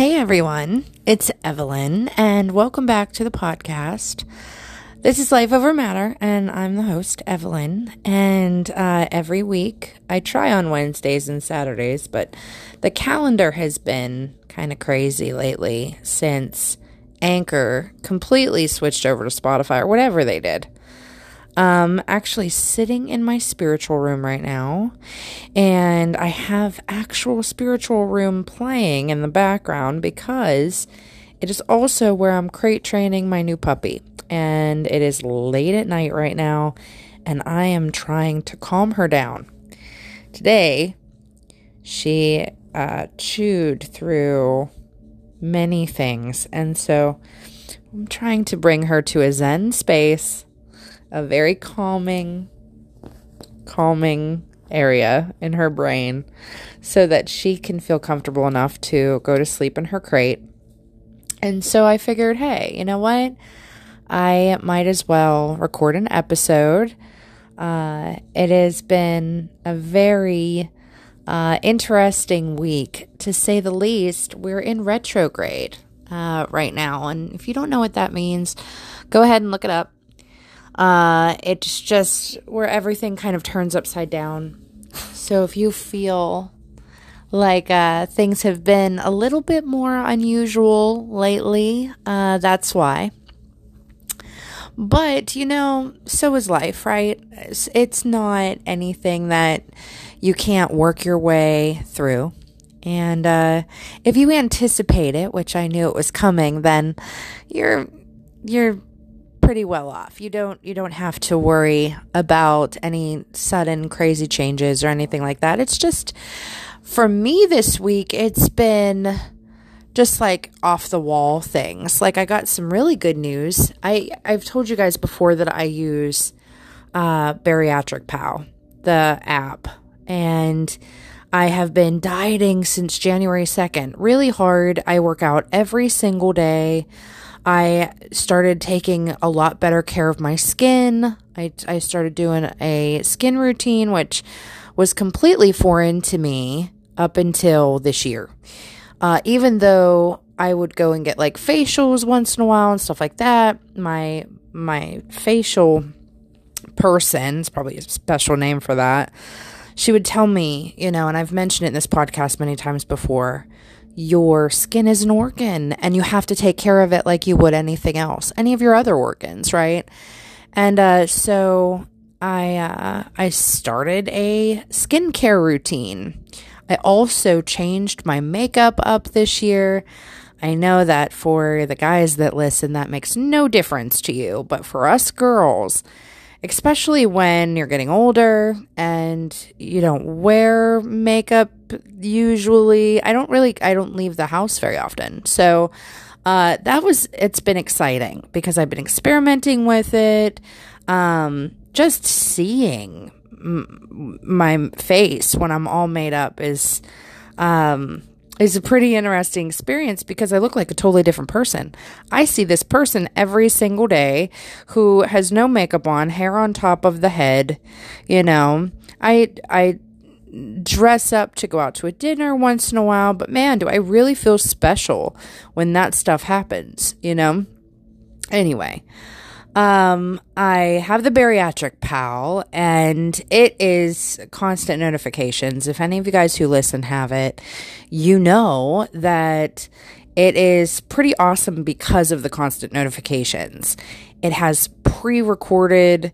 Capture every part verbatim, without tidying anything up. Hey everyone, it's Evelyn, and welcome back to the podcast. This is Life Over Matter, and I'm the host, Evelyn, and uh, every week, I try on Wednesdays and Saturdays, but the calendar has been kind of crazy lately since Anchor completely switched over to Spotify or whatever they did. Um, actually sitting in my spiritual room right now, and I have actual spiritual room playing in the background because it is also where I'm crate training my new puppy, and it is late at night right now, and I am trying to calm her down. Today, she uh, chewed through many things, and so I'm trying to bring her to a Zen space. A very calming, calming area in her brain so that she can feel comfortable enough to go to sleep in her crate. And so I figured, hey, you know what? I might as well record an episode. Uh, it has been a very uh, interesting week, to say the least. We're in retrograde uh, right now. And if you don't know what that means, go ahead and look it up. Uh, it's just where everything kind of turns upside down. So if you feel like uh, things have been a little bit more unusual lately, uh, that's why. But, you know, so is life, right? It's, it's not anything that you can't work your way through. And uh, if you anticipate it, which I knew it was coming, then you're you're... pretty well off. You don't you don't have to worry about any sudden crazy changes or anything like that. It's just, for me this week, it's been just like off the wall things. Like, I got some really good news. I I've told you guys before that I use uh Bariatric Pal, the app, and I have been dieting since January second. Really hard. I work out every single day. I started taking a lot better care of my skin. I, I started doing a skin routine, which was completely foreign to me up until this year. Uh, even though I would go and get like facials once in a while and stuff like that, my my facial person, it's probably a special name for that, she would tell me, you know, and I've mentioned it in this podcast many times before, your skin is an organ and you have to take care of it like you would anything else, any of your other organs, right? And uh, so I uh, I started a skincare routine. I also changed my makeup up this year. I know that for the guys that listen, that makes no difference to you, but for us girls, especially when you're getting older and you don't wear makeup usually. I don't really, I don't leave the house very often. So uh, that was, it's been exciting because I've been experimenting with it. Um, just seeing m- my face when I'm all made up is, um, is a pretty interesting experience because I look like a totally different person. I see this person every single day who has no makeup on, hair on top of the head. You know, I, I dress up to go out to a dinner once in a while, but man, do I really feel special when that stuff happens, you know? Anyway, um, I have the Bariatric Pal, and it is constant notifications. If any of you guys who listen have it, you know that it is pretty awesome because of the constant notifications. It has pre-recorded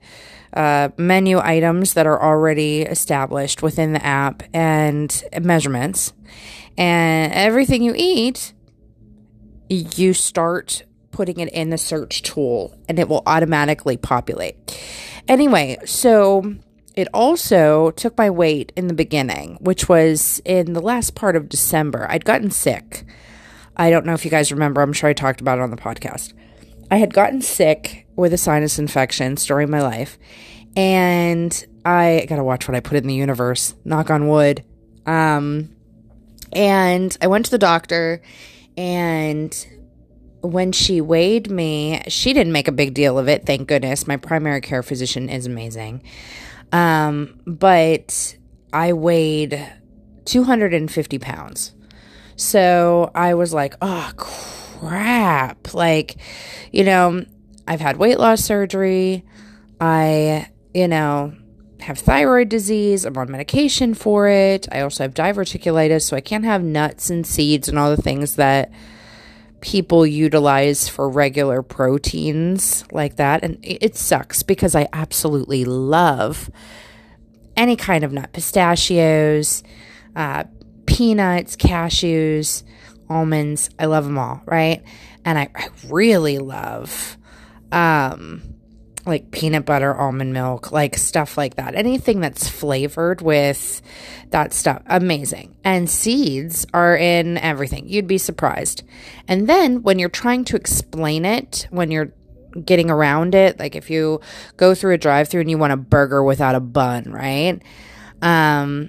uh, menu items that are already established within the app, and measurements, and everything you eat, you start putting it in the search tool and it will automatically populate. Anyway, so it also took my weight in the beginning, which was in the last part of December. I'd gotten sick. I don't know if you guys remember. I'm sure I talked about it on the podcast. I had gotten sick with a sinus infection during my life, and I gotta watch what I put in the universe, knock on wood. Um, and I went to the doctor, and when she weighed me, she didn't make a big deal of it, thank goodness. My primary care physician is amazing. Um, but I weighed two hundred fifty pounds. So I was like, oh, crap. Like, you know, I've had weight loss surgery. I, you know, have thyroid disease. I'm on medication for it. I also have diverticulitis, so I can't have nuts and seeds and all the things that people utilize for regular proteins like that. And it sucks because I absolutely love any kind of nut, pistachios, uh, peanuts, cashews, almonds. I love them all, right? And I, I really love um, like peanut butter, almond milk, like stuff like that. Anything that's flavored with that stuff. Amazing. And seeds are in everything. You'd be surprised. And then when you're trying to explain it, when you're getting around it, like if you go through a drive-thru and you want a burger without a bun, right? Um,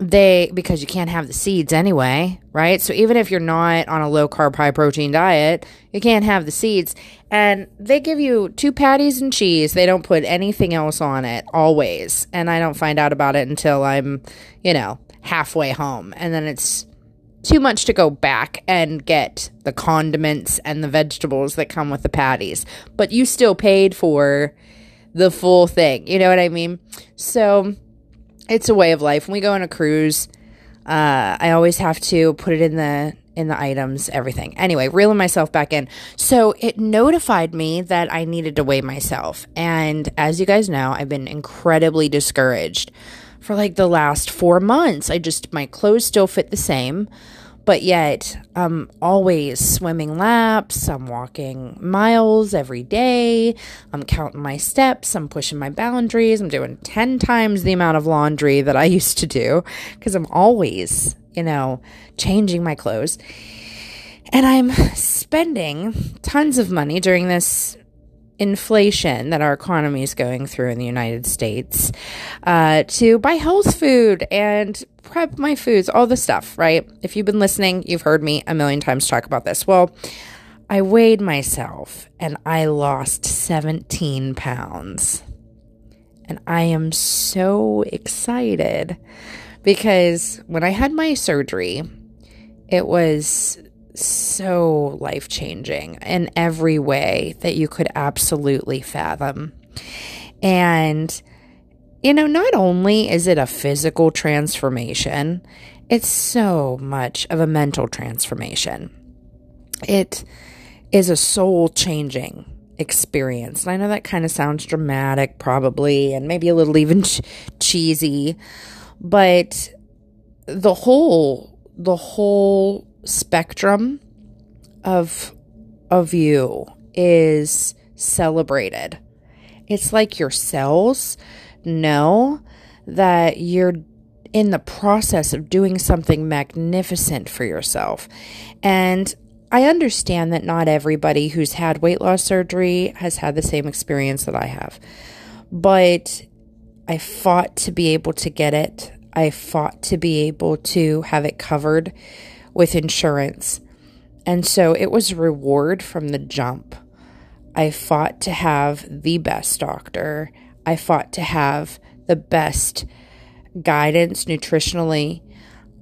they, because you can't have the seeds anyway, right? So even if you're not on a low-carb, high-protein diet, you can't have the seeds. And they give you two patties and cheese. They don't put anything else on it, always. And I don't find out about it until I'm, you know, halfway home. And then it's too much to go back and get the condiments and the vegetables that come with the patties. But you still paid for the full thing. You know what I mean? So it's a way of life. When we go on a cruise, uh, I always have to put it in the in the items, everything. Anyway, reeling myself back in. So it notified me that I needed to weigh myself. And as you guys know, I've been incredibly discouraged for like the last four months. I just, my clothes still fit the same, but yet I'm always swimming laps. I'm walking miles every day. I'm counting my steps. I'm pushing my boundaries. I'm doing ten times the amount of laundry that I used to do because I'm always, you know, changing my clothes. And I'm spending tons of money during this inflation that our economy is going through in the United States, uh, to buy health food and prep my foods, all the stuff, right? If you've been listening, you've heard me a million times talk about this. Well, I weighed myself and I lost seventeen pounds. And I am so excited because when I had my surgery, it was so life-changing in every way that you could absolutely fathom. And, you know, not only is it a physical transformation, it's so much of a mental transformation. It is a soul-changing experience. And I know that kind of sounds dramatic probably, and maybe a little even ch- cheesy, but the whole, the whole spectrum of of you is celebrated. It's like your cells know that you're in the process of doing something magnificent for yourself. And I understand that not everybody who's had weight loss surgery has had the same experience that I have. But I fought to be able to get it. I fought to be able to have it covered with insurance. And so it was a reward from the jump. I fought to have the best doctor. I fought to have the best guidance nutritionally.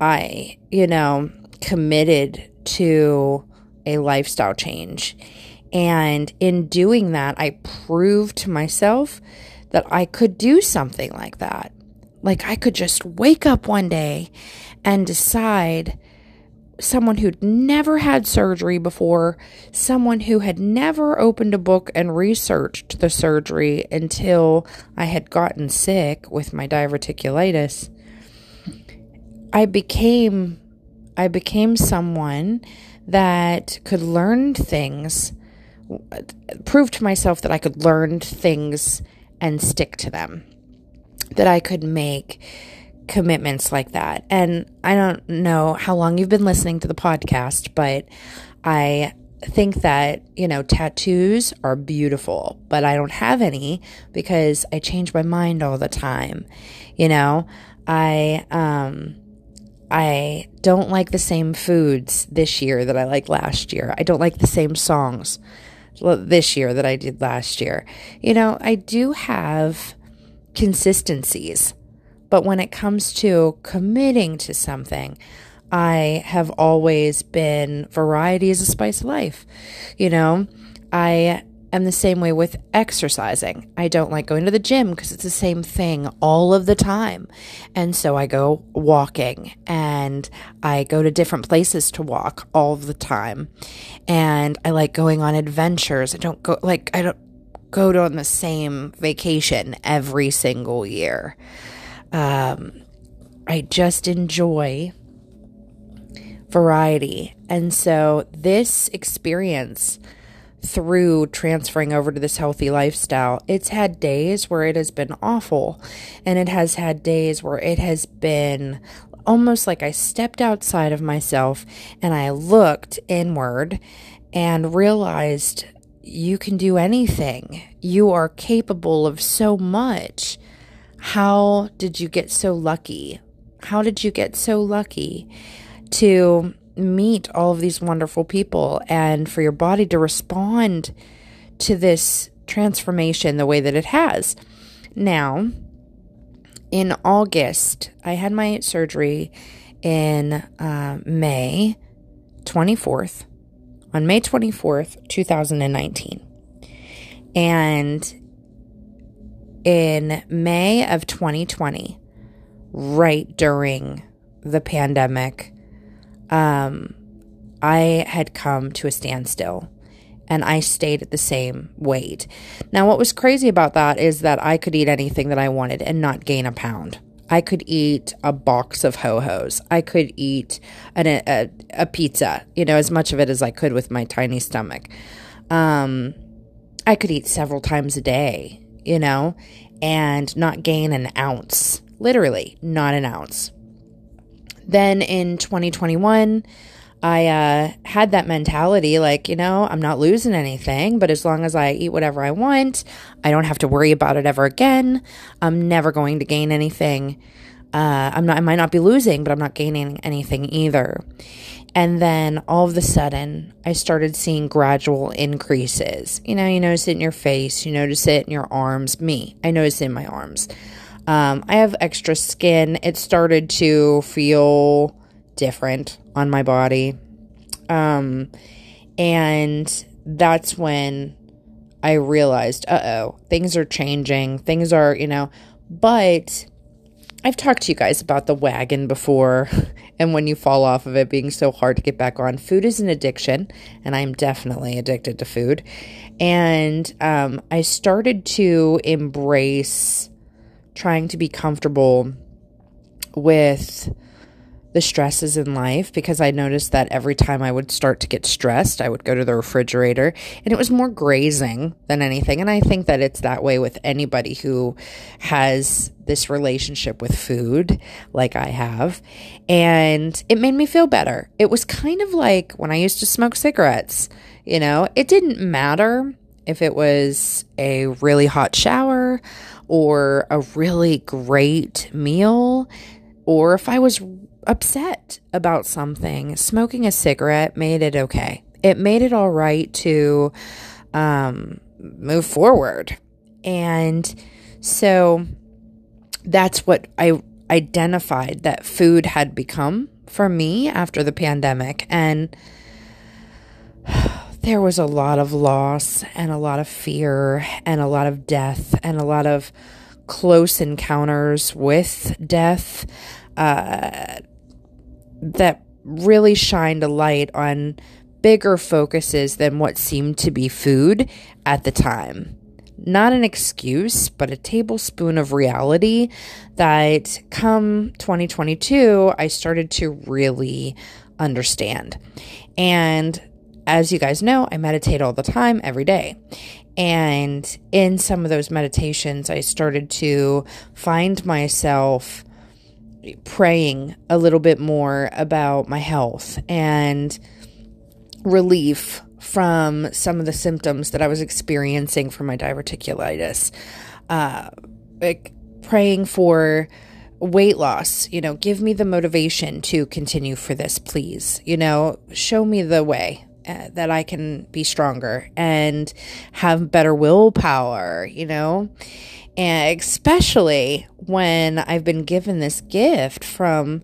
I, you know, committed to a lifestyle change. And in doing that, I proved to myself that I could do something like that. Like I could just wake up one day and decide, someone who'd never had surgery before, someone who had never opened a book and researched the surgery until I had gotten sick with my diverticulitis. I became, I became someone that could learn things, proved to myself that I could learn things and stick to them, that I could make commitments like that. And I don't know how long you've been listening to the podcast, but I think that, you know, tattoos are beautiful, but I don't have any because I change my mind all the time. You know, I, um, I don't like the same foods this year that I liked last year. I don't like the same songs this year that I did last year. You know, I do have consistencies. But when it comes to committing to something, I have always been, variety is a spice of life. You know, I am the same way with exercising. I don't like going to the gym because it's the same thing all of the time. And so I go walking and I go to different places to walk all the time. And I like going on adventures. I don't go like, I don't go on the same vacation every single year. Um, I just enjoy variety. And so this experience through transferring over to this healthy lifestyle, it's had days where it has been awful, and it has had days where it has been almost like I stepped outside of myself and I looked inward and realized you can do anything. You are capable of so much. How did you get so lucky? How did you get so lucky to meet all of these wonderful people and for your body to respond to this transformation the way that it has? Now, in August, I had my surgery in uh, May twenty-fourth, on May twenty-fourth, two thousand nineteen. And in May of twenty twenty, right during the pandemic, Um, I had come to a standstill and I stayed at the same weight. Now, what was crazy about that is that I could eat anything that I wanted and not gain a pound. I could eat a box of Ho-Hos. I could eat an, a, a pizza, you know, as much of it as I could with my tiny stomach. Um, I could eat several times a day, you know, and not gain an ounce, literally not an ounce. Then in twenty twenty-one, I uh, had that mentality like, you know, I'm not losing anything, but as long as I eat whatever I want, I don't have to worry about it ever again. I'm never going to gain anything. Uh, I'm not. I might not be losing, but I'm not gaining anything either. And then all of a sudden, I started seeing gradual increases. You know, you notice it in your face. You notice it in your arms. Me, I notice it in my arms. Um, I have extra skin. It started to feel different on my body. Um, and that's when I realized, uh-oh, things are changing. Things are, you know, but I've talked to you guys about the wagon before and when you fall off of it being so hard to get back on. Food is an addiction, and I'm definitely addicted to food. And um, I started to embrace trying to be comfortable with the stresses in life, because I noticed that every time I would start to get stressed, I would go to the refrigerator, and it was more grazing than anything. And I think that it's that way with anybody who has this relationship with food like I have. And it made me feel better. It was kind of like when I used to smoke cigarettes, you know, it didn't matter if it was a really hot shower or a really great meal, or if I was upset about something, smoking a cigarette made it okay. It made it all right to um, move forward. And so that's what I identified that food had become for me after the pandemic. And there was a lot of loss and a lot of fear and a lot of death and a lot of close encounters with death uh, that really shined a light on bigger focuses than what seemed to be food at the time. Not an excuse, but a tablespoon of reality that come twenty twenty-two, I started to really understand. And as you guys know, I meditate all the time, every day. And in some of those meditations, I started to find myself praying a little bit more about my health and relief from some of the symptoms that I was experiencing from my diverticulitis. Uh, like praying for weight loss, you know, give me the motivation to continue for this, please. You know, show me the way that I can be stronger and have better willpower, you know, and especially when I've been given this gift from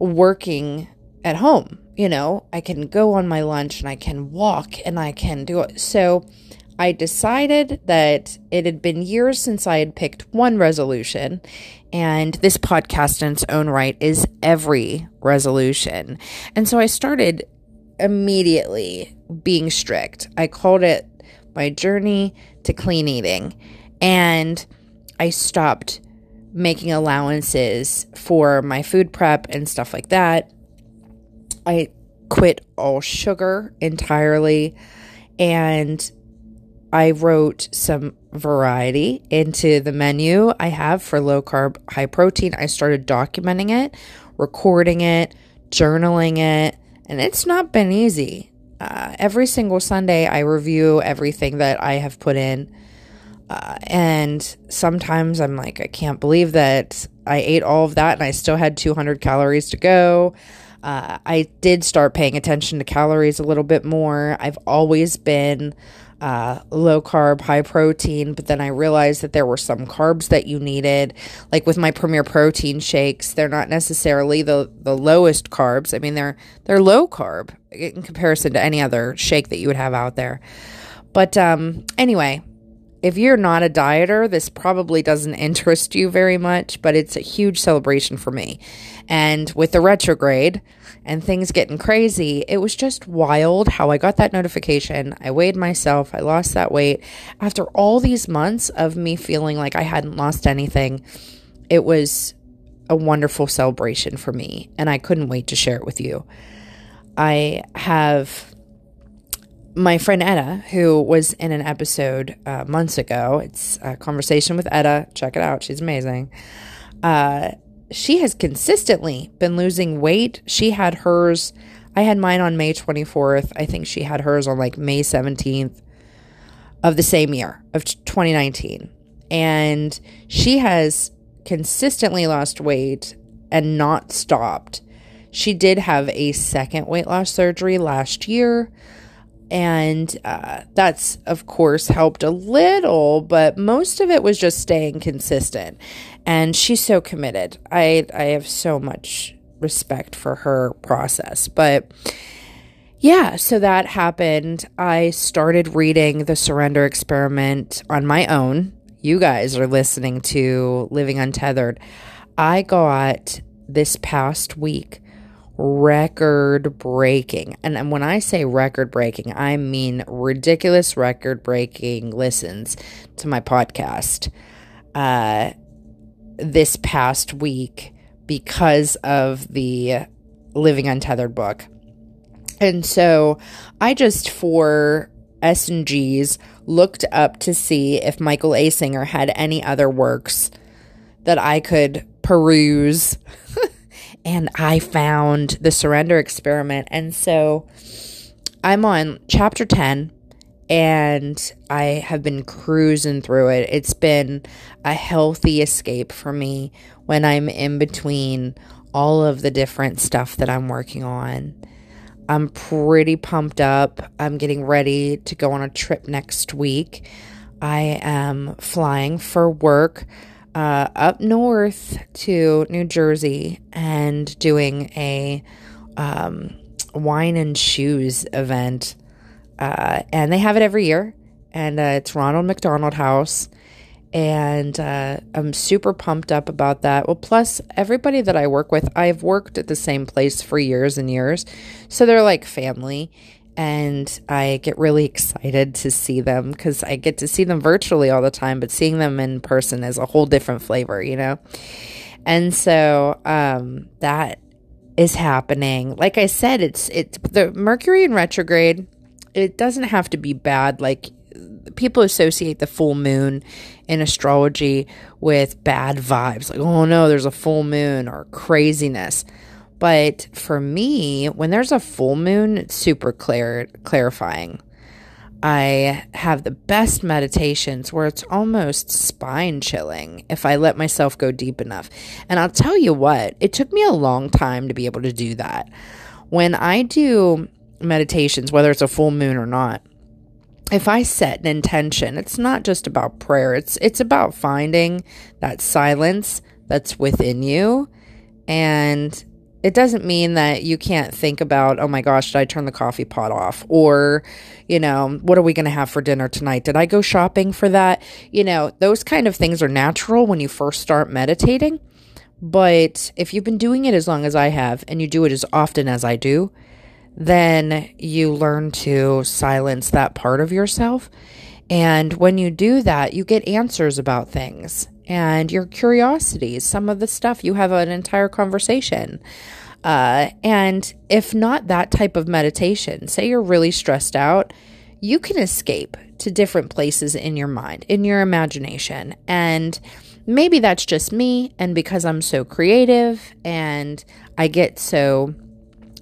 working at home. You know, I can go on my lunch and I can walk and I can do it. So I decided that it had been years since I had picked one resolution, and this podcast in its own right is every resolution. And so I started immediately being strict. I called it my journey to clean eating, and I stopped making allowances for my food prep and stuff like that. I quit all sugar entirely, and I wrote some variety into the menu I have for low carb, high protein. I started documenting it, recording it, journaling it, and it's not been easy. Uh, every single Sunday, I review everything that I have put in. Uh, and sometimes I'm like, I can't believe that I ate all of that and I still had two hundred calories to go. Uh, I did start paying attention to calories a little bit more. I've always been uh, low carb, high protein, but then I realized that there were some carbs that you needed. Like with my Premier Protein shakes, they're not necessarily the, the lowest carbs. I mean, they're they're low carb in comparison to any other shake that you would have out there. But um, anyway, if you're not a dieter, this probably doesn't interest you very much, but it's a huge celebration for me. And with the retrograde and things getting crazy, it was just wild how I got that notification. I weighed myself. I lost that weight. After all these months of me feeling like I hadn't lost anything, it was a wonderful celebration for me, and I couldn't wait to share it with you. I have... My friend Etta, who was in an episode uh, months ago, it's a conversation with Etta. Check it out. She's amazing. Uh, she has consistently been losing weight. She had hers. I had mine on May twenty-fourth. I think she had hers on like May seventeenth of the same year of twenty nineteen. And she has consistently lost weight and not stopped. She did have a second weight loss surgery last year. And uh, that's, of course, helped a little, but most of it was just staying consistent. And she's so committed. I, I have so much respect for her process. But yeah, so that happened. I started reading The Surrender Experiment on my own. You guys are listening to Living Untethered. I got this past week record-breaking. And when I say record-breaking, I mean ridiculous record-breaking listens to my podcast uh, this past week because of the Living Untethered book. And so I just, for S and G's, looked up to see if Michael A. Singer had any other works that I could peruse. And I found The Surrender Experiment. And so I'm on chapter ten, and I have been cruising through it. It's been a healthy escape for me when I'm in between all of the different stuff that I'm working on. I'm pretty pumped up. I'm getting ready to go on a trip next week. I am flying for work Uh, up north to New Jersey and doing a um, wine and shoes event. Uh, and they have it every year. And uh, it's Ronald McDonald House. And uh, I'm super pumped up about that. Well, plus everybody that I work with, I've worked at the same place for years and years. So they're like family. And I get really excited to see them because I get to see them virtually all the time, but seeing them in person is a whole different flavor, you know? And so um, that is happening. Like I said, it's it's the Mercury in retrograde. It doesn't have to be bad. Like, people associate the full moon in astrology with bad vibes. Like, oh no, there's a full moon or craziness. But for me, when there's a full moon, it's super clar- clarifying. I have the best meditations where it's almost spine chilling if I let myself go deep enough. And I'll tell you what, it took me a long time to be able to do that. When I do meditations, whether it's a full moon or not, if I set an intention, it's not just about prayer. It's, it's about finding that silence that's within you and it doesn't mean that you can't think about, oh my gosh, did I turn the coffee pot off? Or, you know, what are we going to have for dinner tonight? Did I go shopping for that? You know, those kind of things are natural when you first start meditating. But if you've been doing it as long as I have, and you do it as often as I do, then you learn to silence that part of yourself. And when you do that, you get answers about things and your curiosities, some of the stuff. You have an entire conversation. Uh, and if not that type of meditation, say you're really stressed out, you can escape to different places in your mind, in your imagination. And maybe that's just me. And because I'm so creative and I get so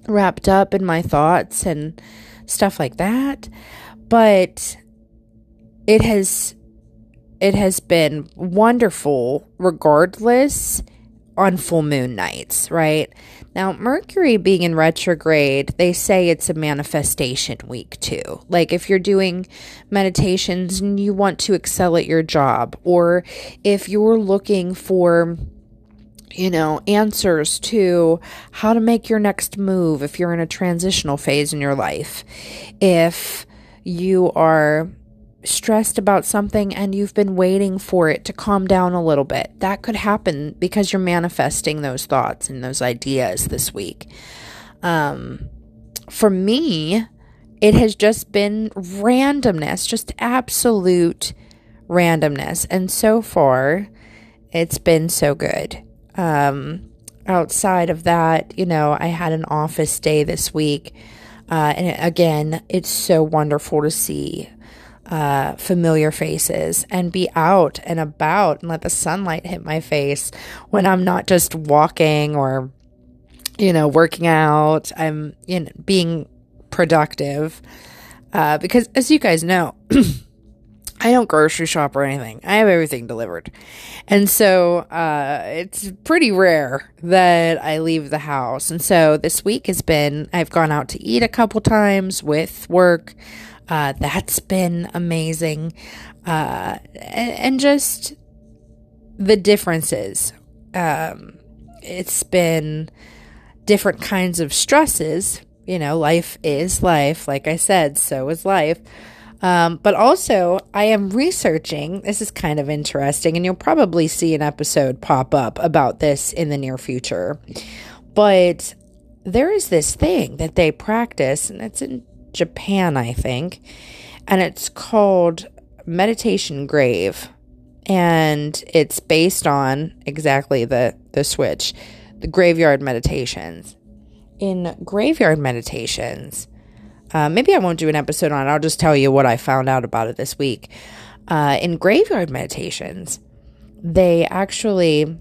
wrapped up in my thoughts and stuff like that. But it has it has been wonderful regardless on full moon nights, right? Now, Mercury being in retrograde, they say it's a manifestation week too. Like if you're doing meditations and you want to excel at your job, or if you're looking for, you know, answers to how to make your next move if you're in a transitional phase in your life, if you are stressed about something and you've been waiting for it to calm down a little bit, that could happen because you're manifesting those thoughts and those ideas this week. Um, for me, it has just been randomness, just absolute randomness. And so far, it's been so good. Um, outside of that, you know, I had an office day this week. Uh, and again, it's so wonderful to see Uh, familiar faces and be out and about and let the sunlight hit my face when I'm not just walking or, you know, working out. I'm, you know, being productive uh, because, as you guys know, I don't grocery shop or anything. I have everything delivered. And so uh, it's pretty rare that I leave the house. And so this week has been, I've gone out to eat a couple times with work. Uh, that's been amazing. Uh, and, and just the differences. Um, it's been different kinds of stresses. You know, life is life. Like I said, so is life. Um, but also, I am researching. This is kind of interesting. And you'll probably see an episode pop up about this in the near future. But there is this thing that they practice, and it's in Japan, I think, and it's called Meditation Grave, and it's based on exactly the the switch, the graveyard meditations. In graveyard meditations, uh, maybe I won't do an episode on it. I'll just tell you what I found out about it this week. Uh, in graveyard meditations, they actually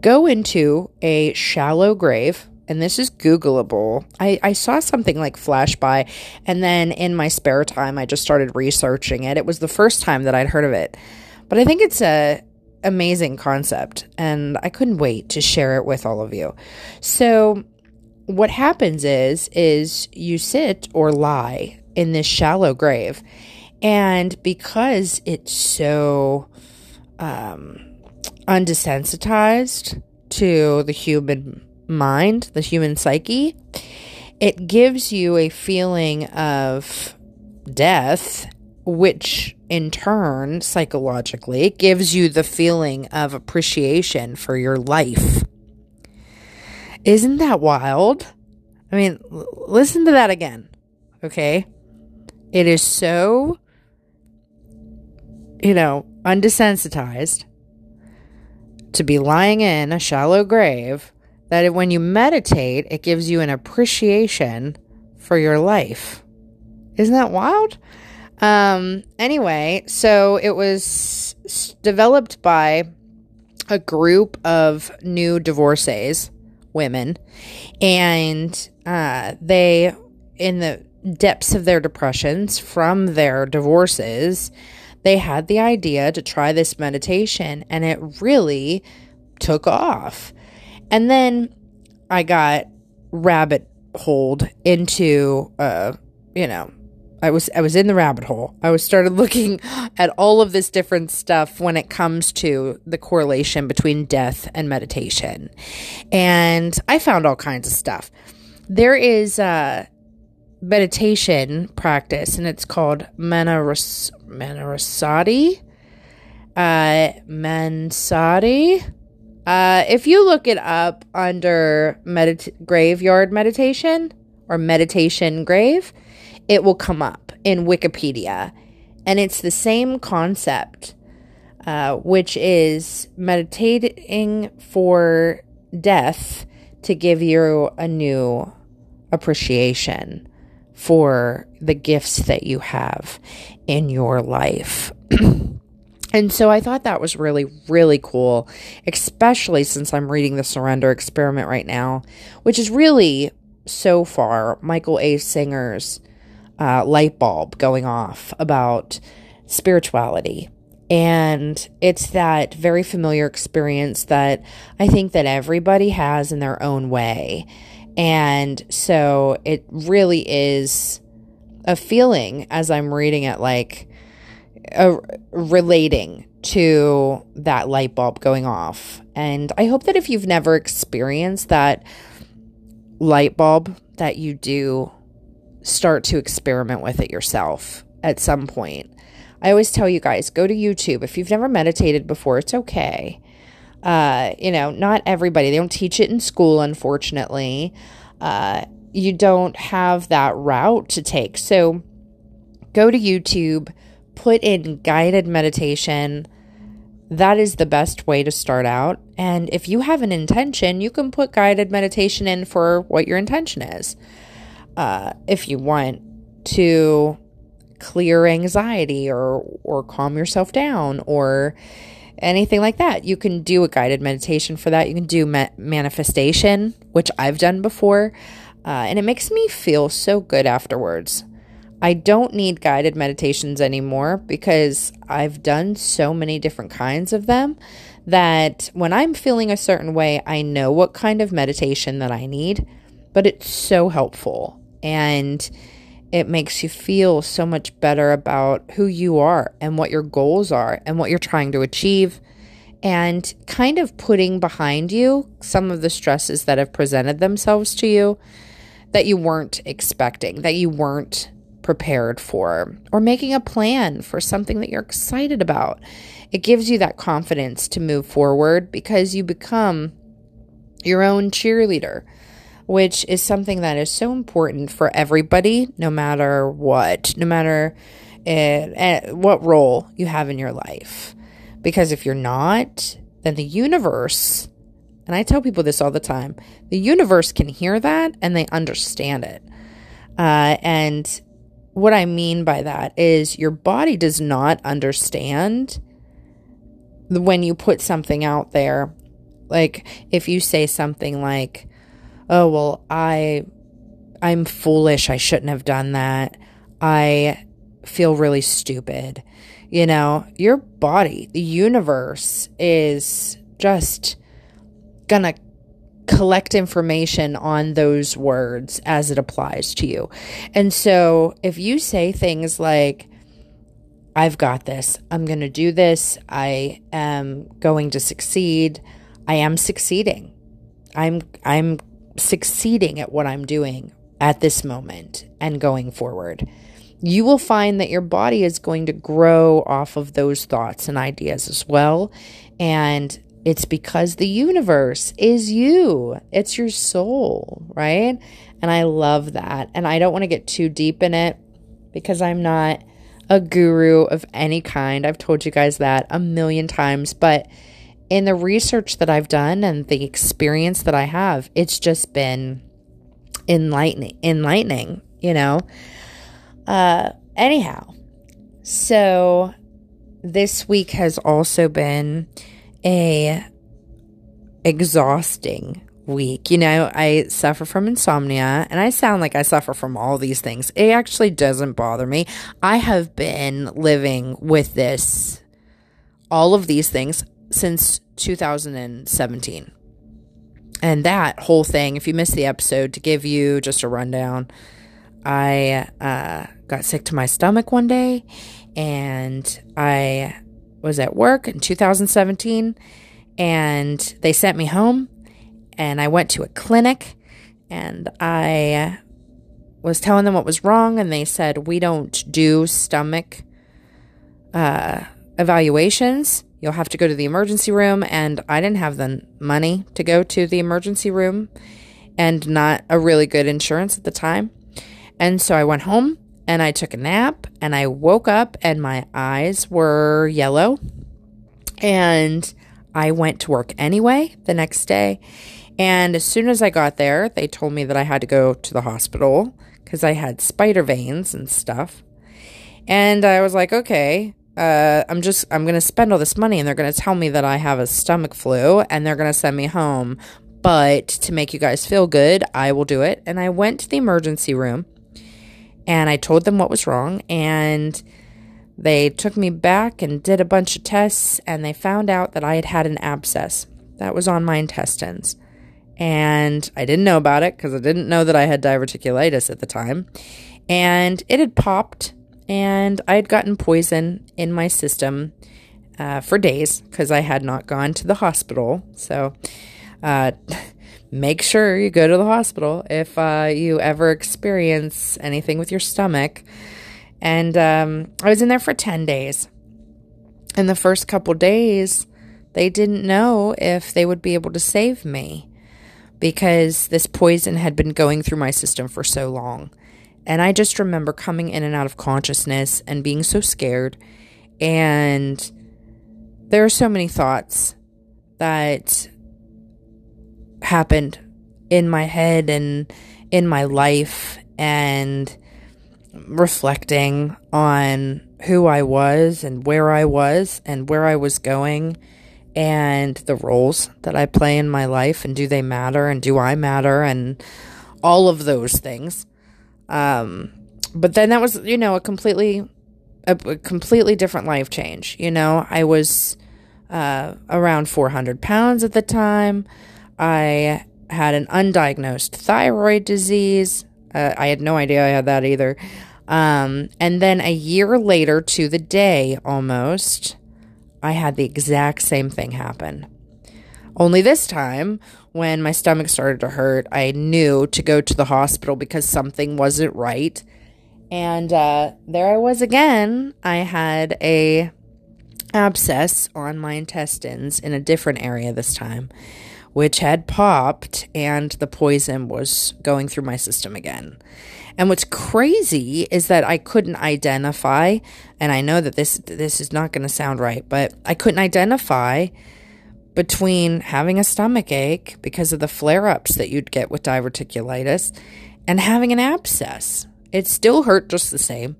go into a shallow grave. And this is Googleable. I, I saw something like flash by, and then in my spare time, I just started researching it. It was the first time that I'd heard of it. But I think it's a amazing concept, and I couldn't wait to share it with all of you. So what happens is, is you sit or lie in this shallow grave, and because it's so um, undesensitized to the human mind, the human psyche, it gives you a feeling of death, which in turn, psychologically, gives you the feeling of appreciation for your life. Isn't that wild? I mean, l- listen to that again, okay? It is so, you know, undesensitized to be lying in a shallow grave that when you meditate, it gives you an appreciation for your life. Isn't that wild? Um, anyway, so it was developed by a group of new divorcees, women, and uh, they, in the depths of their depressions from their divorces, they had the idea to try this meditation, and it really took off. And then I got rabbit holed into, uh, you know, I was I was in the rabbit hole. I was started looking at all of this different stuff when it comes to the correlation between death and meditation. And I found all kinds of stuff. There is a meditation practice, and it's called Manaras- Manarasati. Uh, Mansati. Uh, if you look it up under medit- graveyard meditation or meditation grave, it will come up in Wikipedia. And it's the same concept, uh, which is meditating for death to give you a new appreciation for the gifts that you have in your life. And so I thought that was really, really cool, especially since I'm reading The Surrender Experiment right now, which is really, so far, Michael A. Singer's uh, light bulb going off about spirituality. And it's that very familiar experience that I think that everybody has in their own way. And so it really is a feeling, as I'm reading it, like, Uh, relating to that light bulb going off. And I hope that if you've never experienced that light bulb, that you do start to experiment with it yourself at some point. I always tell you guys, go to YouTube. If you've never meditated before, it's okay. Uh, you know, not everybody. They don't teach it in school, unfortunately. Uh, you don't have that route to take. So go to YouTube. Put in guided meditation. That is the best way to start out. And if you have an intention, you can put guided meditation in for what your intention is. Uh, if you want to clear anxiety or or calm yourself down or anything like that, you can do a guided meditation for that. You can do ma- manifestation, which I've done before. Uh, and it makes me feel so good afterwards. I don't need guided meditations anymore because I've done so many different kinds of them that when I'm feeling a certain way, I know what kind of meditation that I need, but it's so helpful and it makes you feel so much better about who you are and what your goals are and what you're trying to achieve and kind of putting behind you some of the stresses that have presented themselves to you that you weren't expecting, that you weren't prepared for, or making a plan for something that you're excited about. It gives you that confidence to move forward because you become your own cheerleader, which is something that is so important for everybody, no matter what, no matter it, what role you have in your life. Because if you're not, then the universe, and I tell people this all the time, the universe can hear that and they understand it. Uh, and what I mean by that is your body does not understand when you put something out there. Like if you say something like, oh, well, I, I'm foolish. I shouldn't have done that. I feel really stupid. You know, your body, the universe is just gonna collect information on those words as it applies to you. And so if you say things like, I've got this, I'm going to do this, I am going to succeed, I am succeeding. I'm I'm succeeding at what I'm doing at this moment and going forward. You will find that your body is going to grow off of those thoughts and ideas as well. And it's because the universe is you. It's your soul, right? And I love that. And I don't want to get too deep in it because I'm not a guru of any kind. I've told you guys that a million times. But in the research that I've done and the experience that I have, it's just been enlightening, enlightening, you know? Uh, anyhow, so this week has also been a exhausting week. You know, I suffer from insomnia and I sound like I suffer from all these things. It actually doesn't bother me. I have been living with this, all of these things since two thousand seventeen. And that whole thing, if you missed the episode, to give you just a rundown, I uh, got sick to my stomach one day, and I was at work in two thousand seventeen, and they sent me home, and I went to a clinic, and I was telling them what was wrong, and they said, we don't do stomach uh, evaluations. You'll have to go to the emergency room, and I didn't have the money to go to the emergency room, and not a really good insurance at the time. And so I went home and I took a nap and I woke up and my eyes were yellow, and I went to work anyway the next day. And as soon as I got there, they told me that I had to go to the hospital because I had spider veins and stuff. And I was like, okay, uh, I'm just, I'm going to spend all this money and they're going to tell me that I have a stomach flu and they're going to send me home. But to make you guys feel good, I will do it. And I went to the emergency room and I told them what was wrong. And they took me back and did a bunch of tests. And they found out that I had had an abscess that was on my intestines. And I didn't know about it because I didn't know that I had diverticulitis at the time. And it had popped. And I had gotten poison in my system uh, for days because I had not gone to the hospital. So... Uh, make sure you go to the hospital if uh, you ever experience anything with your stomach. And um, I was in there for ten days. And the first couple days, they didn't know if they would be able to save me because this poison had been going through my system for so long. And I just remember coming in and out of consciousness and being so scared. And there are so many thoughts that... happened in my head and in my life, and reflecting on who I was and where I was and where I was going and the roles that I play in my life, and do they matter and do I matter and all of those things. Um, but then that was, you know, a completely, a, a completely different life change. You know, I was uh, around four hundred pounds at the time. I had an undiagnosed thyroid disease. Uh, I had no idea I had that either. Um, and then a year later to the day almost, I had the exact same thing happen. Only this time, when my stomach started to hurt, I knew to go to the hospital because something wasn't right. And uh, there I was again. I had a abscess on my intestines in a different area this time, which had popped, and the poison was going through my system again. And what's crazy is that I couldn't identify, and I know that this this is not going to sound right, but I couldn't identify between having a stomach ache because of the flare-ups that you'd get with diverticulitis and having an abscess. It still hurt just the same.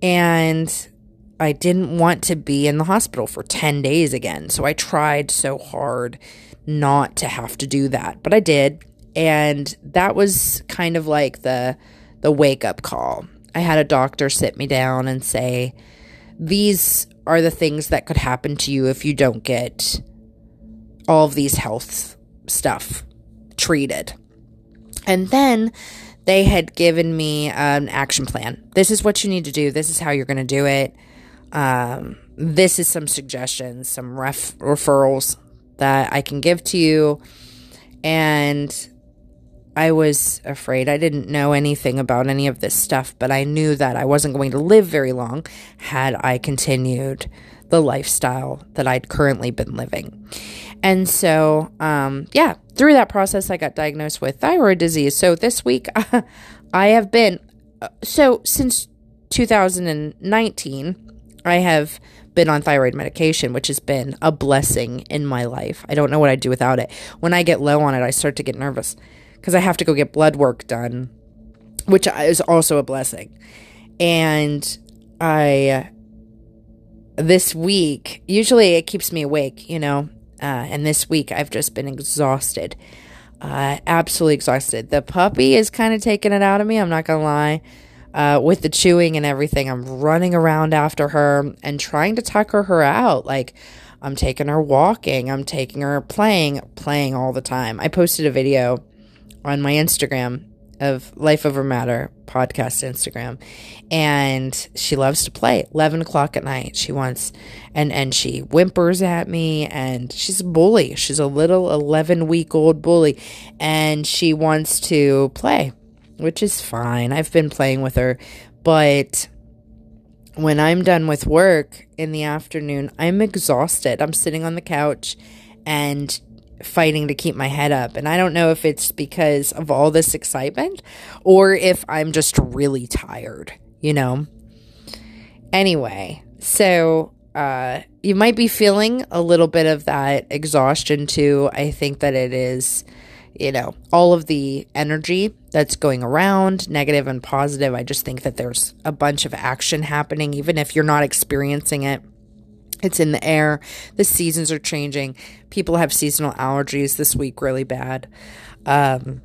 And I didn't want to be in the hospital for ten days again, so I tried so hard not to have to do that, but I did. And that was kind of like the the wake-up call. I had a doctor sit me down and say, these are the things that could happen to you if you don't get all of these health stuff treated. And then they had given me an action plan. This is what you need to do. This is how you're going to do it. Um, this is some suggestions, some ref- referrals that I can give to you. And I was afraid. I didn't know anything about any of this stuff, but I knew that I wasn't going to live very long had I continued the lifestyle that I'd currently been living. And so, um, yeah, through that process, I got diagnosed with thyroid disease. So this week, uh, I have been, uh, so since two thousand nineteen, I have been on thyroid medication, which has been a blessing in my life. I don't know what I'd do without it. When I get low on it, I start to get nervous because I have to go get blood work done, which is also a blessing. And I, this week, usually it keeps me awake, you know, uh, and this week I've just been exhausted, uh, absolutely exhausted. The puppy is kind of taking it out of me. I'm not going to lie. Uh, with the chewing and everything, I'm running around after her and trying to tucker her out. Like, I'm taking her walking, I'm taking her playing, playing all the time. I posted a video on my Instagram of Life Over Matter podcast Instagram, and she loves to play eleven o'clock at night. She wants, and and she whimpers at me, and she's a bully. She's a little eleven week old bully, and she wants to play, which is fine. I've been playing with her, but when I'm done with work in the afternoon, I'm exhausted. I'm sitting on the couch and fighting to keep my head up. And I don't know if it's because of all this excitement or if I'm just really tired, you know? Anyway, so uh, you might be feeling a little bit of that exhaustion too. I think that it is, you know, all of the energy that's going around, negative and positive. I just think that there's a bunch of action happening, even if you're not experiencing it. It's in the air. The seasons are changing. People have seasonal allergies this week, really bad. Um,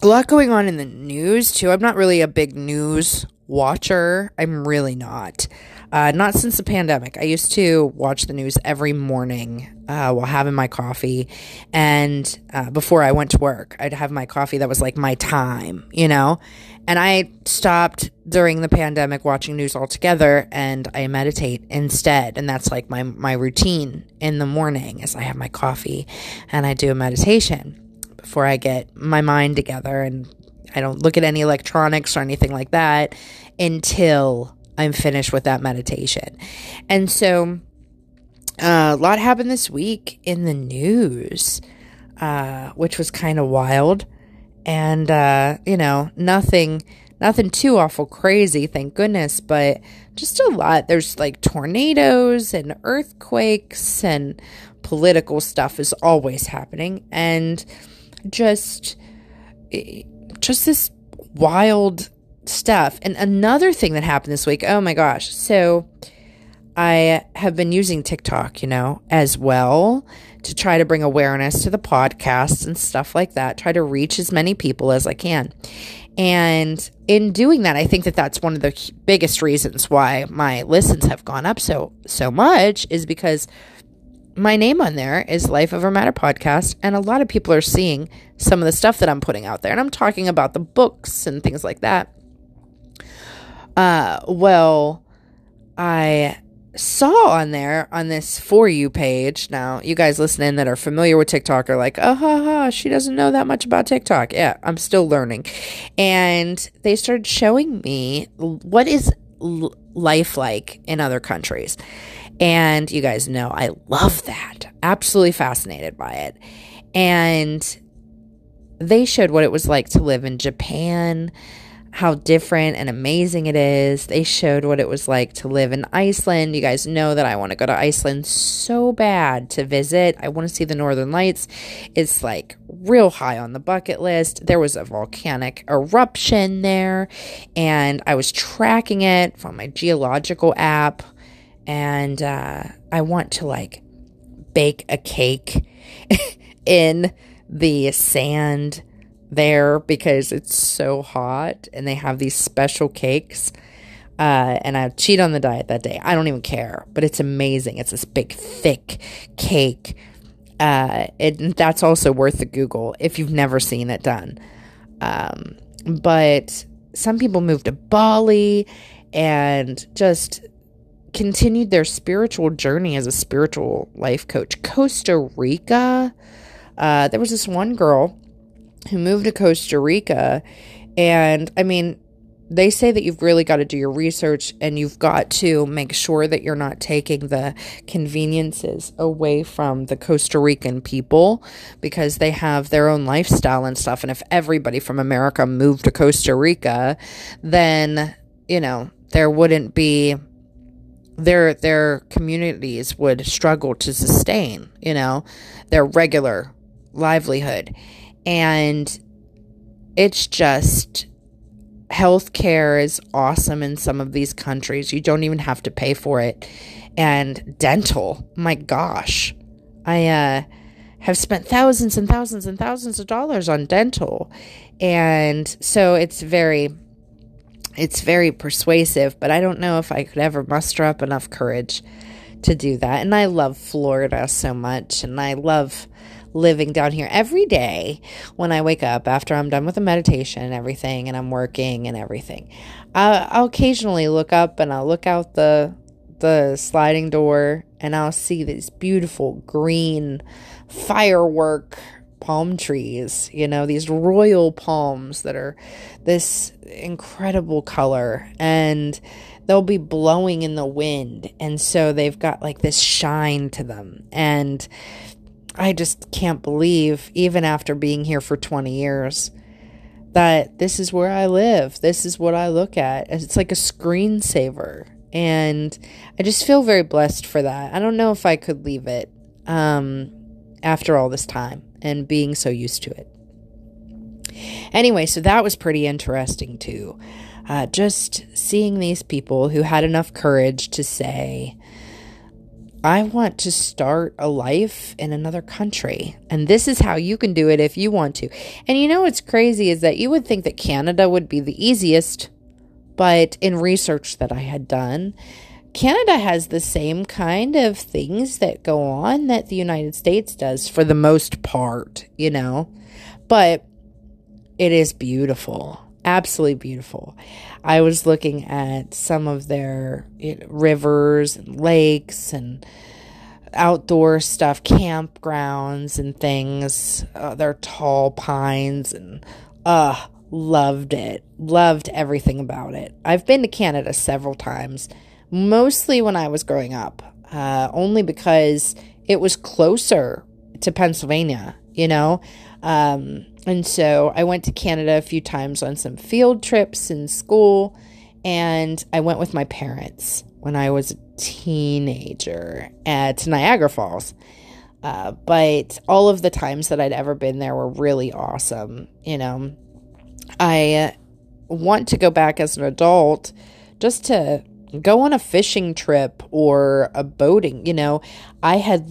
a lot going on in the news, too. I'm not really a big news watcher. I'm really not. Uh, not since the pandemic. I used to watch the news every morning uh, while having my coffee. And uh, before I went to work, I'd have my coffee. That was like my time, you know? And I stopped during the pandemic watching news altogether, and I meditate instead. And that's like my, my routine in the morning is I have my coffee and I do a meditation before I get my mind together. And I don't look at any electronics or anything like that until I'm finished with that meditation. And so uh, a lot happened this week in the news, uh, which was kind of wild. And, uh, you know, nothing, nothing too awful crazy, thank goodness, but just a lot. There's like tornadoes and earthquakes, and political stuff is always happening. And just, just this wild stuff. And another thing that happened this week, oh my gosh. So I have been using TikTok, you know, as well, to try to bring awareness to the podcast and stuff like that, try to reach as many people as I can. And in doing that, I think that that's one of the biggest reasons why my listens have gone up so, so much, is because my name on there is Life Over Matter Podcast, and a lot of people are seeing some of the stuff that I'm putting out there. And I'm talking about the books and things like that. Uh, well, I saw on there, on this For You page. Now, you guys listening that are familiar with TikTok are like, oh, ha, ha, she doesn't know that much about TikTok. Yeah, I'm still learning. And they started showing me what is l- life like in other countries. And you guys know I love that. Absolutely fascinated by it. And they showed what it was like to live in Japan, how different and amazing it is. They showed what it was like to live in Iceland. You guys know that I want to go to Iceland so bad to visit. I want to see the Northern Lights. It's like real high on the bucket list. There was a volcanic eruption there, and I was tracking it from my geological app. And uh, I want to like bake a cake in the sand there because it's so hot, and they have these special cakes. Uh, and I cheat on the diet that day. I don't even care, but it's amazing. It's this big, thick cake. Uh, it, that's also worth the Google if you've never seen it done. Um, but some people moved to Bali and just continued their spiritual journey as a spiritual life coach. Costa Rica. Uh, there was this one girl who moved to Costa Rica. And I mean, they say that you've really got to do your research, and you've got to make sure that you're not taking the conveniences away from the Costa Rican people, because they have their own lifestyle and stuff. And if everybody from America moved to Costa Rica, then, you know, there wouldn't be. Their their communities would struggle to sustain, you know, their regular livelihood. And it's just, healthcare is awesome in some of these countries. You don't even have to pay for it. And dental, my gosh, I uh, have spent thousands and thousands and thousands of dollars on dental. And so it's very... It's very persuasive, but I don't know if I could ever muster up enough courage to do that. And I love Florida so much, and I love living down here every day when I wake up after I'm done with the meditation and everything and I'm working and everything. I'll, I'll occasionally look up and I'll look out the the sliding door and I'll see these beautiful green firework palm trees, you know, these royal palms that are this incredible color, and they'll be blowing in the wind, and so they've got like this shine to them. And I just can't believe, even after being here for twenty years, that this is where I live. This is what I look at. It's like a screensaver, and I just feel very blessed for that. I don't know if I could leave it um, after all this time and being so used to it. Anyway, so that was pretty interesting too. Uh, just seeing these people who had enough courage to say, I want to start a life in another country. And this is how you can do it if you want to. And you know what's crazy is that you would think that Canada would be the easiest, but in research that I had done, Canada has the same kind of things that go on that the United States does for the most part, you know. But it is beautiful. Absolutely beautiful. I was looking at some of their you know, rivers and lakes and outdoor stuff, campgrounds and things. Uh, their tall pines and uh, loved it. Loved everything about it. I've been to Canada several times, mostly when I was growing up, uh, only because it was closer to Pennsylvania, you know. Um, and so I went to Canada a few times on some field trips in school, and I went with my parents when I was a teenager at, to Niagara Falls. Uh, but all of the times that I'd ever been there were really awesome. You know, I want to go back as an adult just to go on a fishing trip or a boating. You know, I had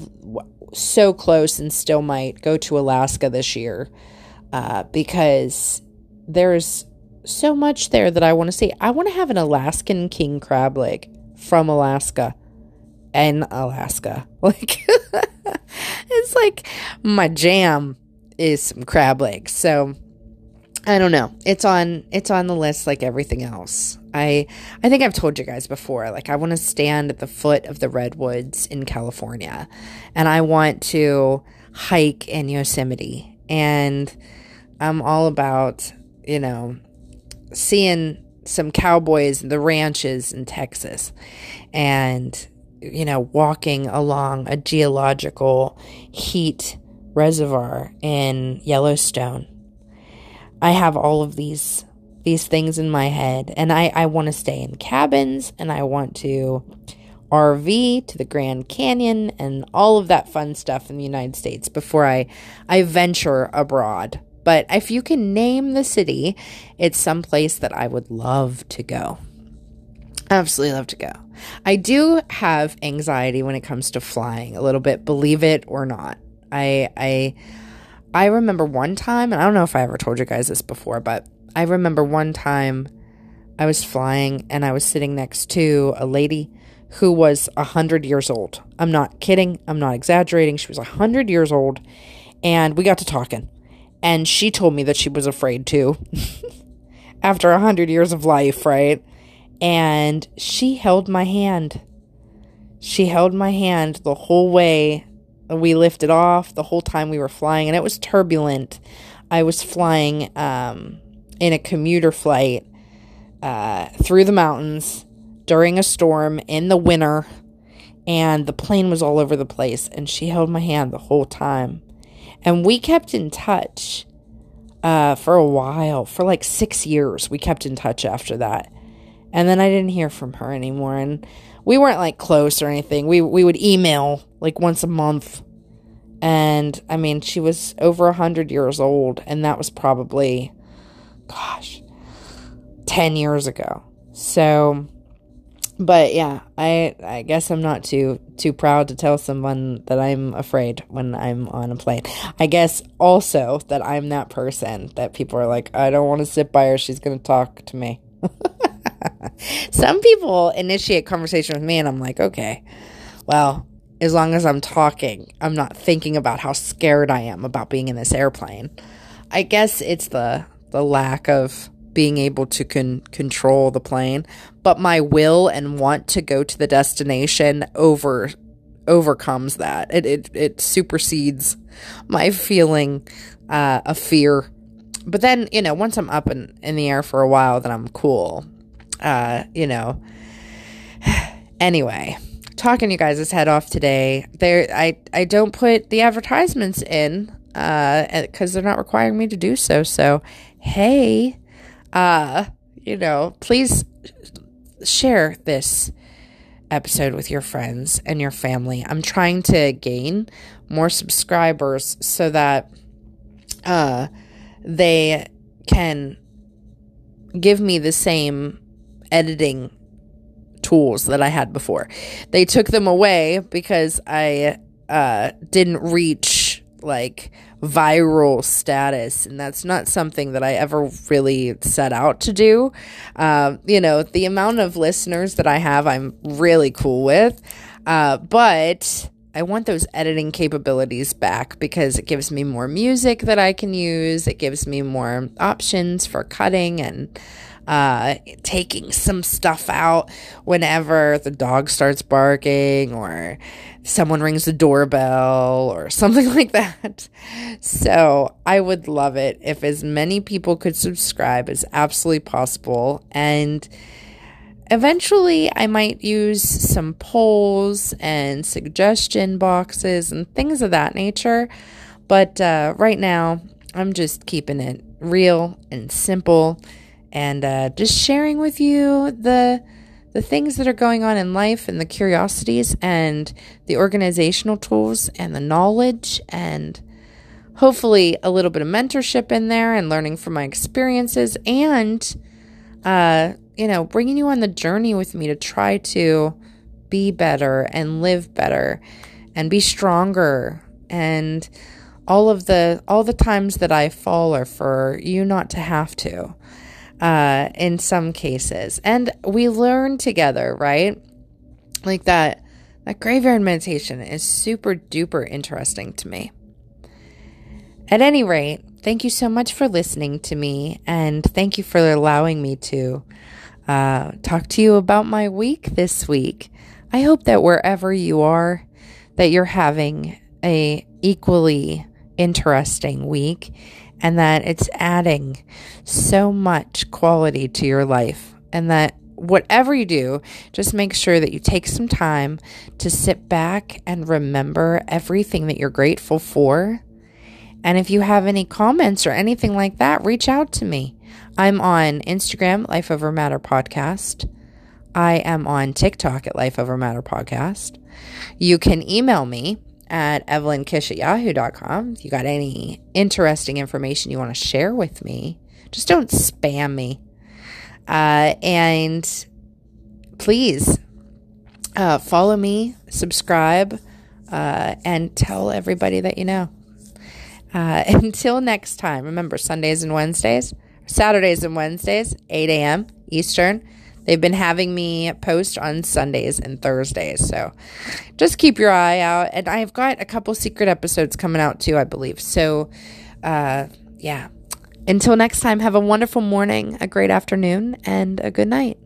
so close and still might go to Alaska this year uh, because there's so much there that I want to see. I want to have an Alaskan king crab leg from Alaska and Alaska. Like, it's like my jam is some crab legs. So I don't know. It's on, it's on the list like everything else. I I think I've told you guys before, like I want to stand at the foot of the redwoods in California, and I want to hike in Yosemite, and I'm all about, you know, seeing some cowboys in the ranches in Texas, and, you know, walking along a geological heat reservoir in Yellowstone. I have all of these these things in my head, and I, I want to stay in cabins, and I want to R V to the Grand Canyon and all of that fun stuff in the United States before I, I venture abroad. But if you can name the city, it's someplace that I would love to go. Absolutely love to go. I do have anxiety when it comes to flying a little bit, believe it or not. I, I, I remember one time, and I don't know if I ever told you guys this before, but I remember one time I was flying and I was sitting next to a lady who was one hundred years old. I'm not kidding. I'm not exaggerating. She was one hundred years old, and we got to talking, and she told me that she was afraid too after one hundred years of life, right? And she held my hand. She held my hand the whole way we lifted off, the whole time we were flying, and it was turbulent. I was flying um in a commuter flight uh, through the mountains during a storm in the winter, and the plane was all over the place, and she held my hand the whole time, and we kept in touch uh, for a while. For like six years we kept in touch after that, and then I didn't hear from her anymore, and we weren't like close or anything. We, we would email like once a month, and I mean she was over one hundred years old, and that was probably gosh, ten years ago. So, but yeah, I I guess I'm not too too proud to tell someone that I'm afraid when I'm on a plane. I guess also that I'm that person that people are like, I don't want to sit by her, she's going to talk to me. Some people initiate conversation with me, and I'm like, okay, well, as long as I'm talking, I'm not thinking about how scared I am about being in this airplane. I guess it's the the lack of being able to con- control the plane, but my will and want to go to the destination over overcomes that. It it, it supersedes my feeling uh, of fear. But then, you know, once I'm up in, in the air for a while, then I'm cool. Uh, you know. Anyway, talking to you guys' head off today. There, I, I don't put the advertisements in uh, 'cause they're not requiring me to do so. So, hey, uh, you know, please share this episode with your friends and your family. I'm trying to gain more subscribers so that uh, they can give me the same editing tools that I had before. They took them away because I uh, didn't reach like viral status, and that's not something that I ever really set out to do. Uh, you know, the amount of listeners that I have, I'm really cool with, uh, but I want those editing capabilities back because it gives me more music that I can use. It gives me more options for cutting and uh, taking some stuff out whenever the dog starts barking or someone rings the doorbell or something like that. So I would love it if as many people could subscribe as absolutely possible. And eventually I might use some polls and suggestion boxes and things of that nature. But, uh, right now I'm just keeping it real and simple. And uh, just sharing with you the the things that are going on in life and the curiosities and the organizational tools and the knowledge and hopefully a little bit of mentorship in there and learning from my experiences and, uh, you know, bringing you on the journey with me to try to be better and live better and be stronger and all of the all the times that I fall are for you not to have to. Uh, in some cases, and we learn together, right? Like that, that graveyard meditation is super duper interesting to me. At any rate, thank you so much for listening to me, and thank you for allowing me to uh, talk to you about my week this week. I hope that wherever you are, that you're having a equally interesting week. And that it's adding so much quality to your life. And that whatever you do, just make sure that you take some time to sit back and remember everything that you're grateful for. And if you have any comments or anything like that, reach out to me. I'm on Instagram, Life Over Matter Podcast. I am on TikTok at Life Over Matter Podcast. You can email me at evelyn kish at yahoo dot com. If you got any interesting information you want to share with me, just don't spam me. Uh, and please uh, follow me, subscribe, uh, and tell everybody that you know. Uh, until next time, remember Sundays and Wednesdays, Saturdays and Wednesdays, eight a.m. Eastern. They've been having me post on Sundays and Thursdays, so just keep your eye out. And I've got a couple secret episodes coming out too, I believe. So, uh, yeah. Until next time, have a wonderful morning, a great afternoon, and a good night.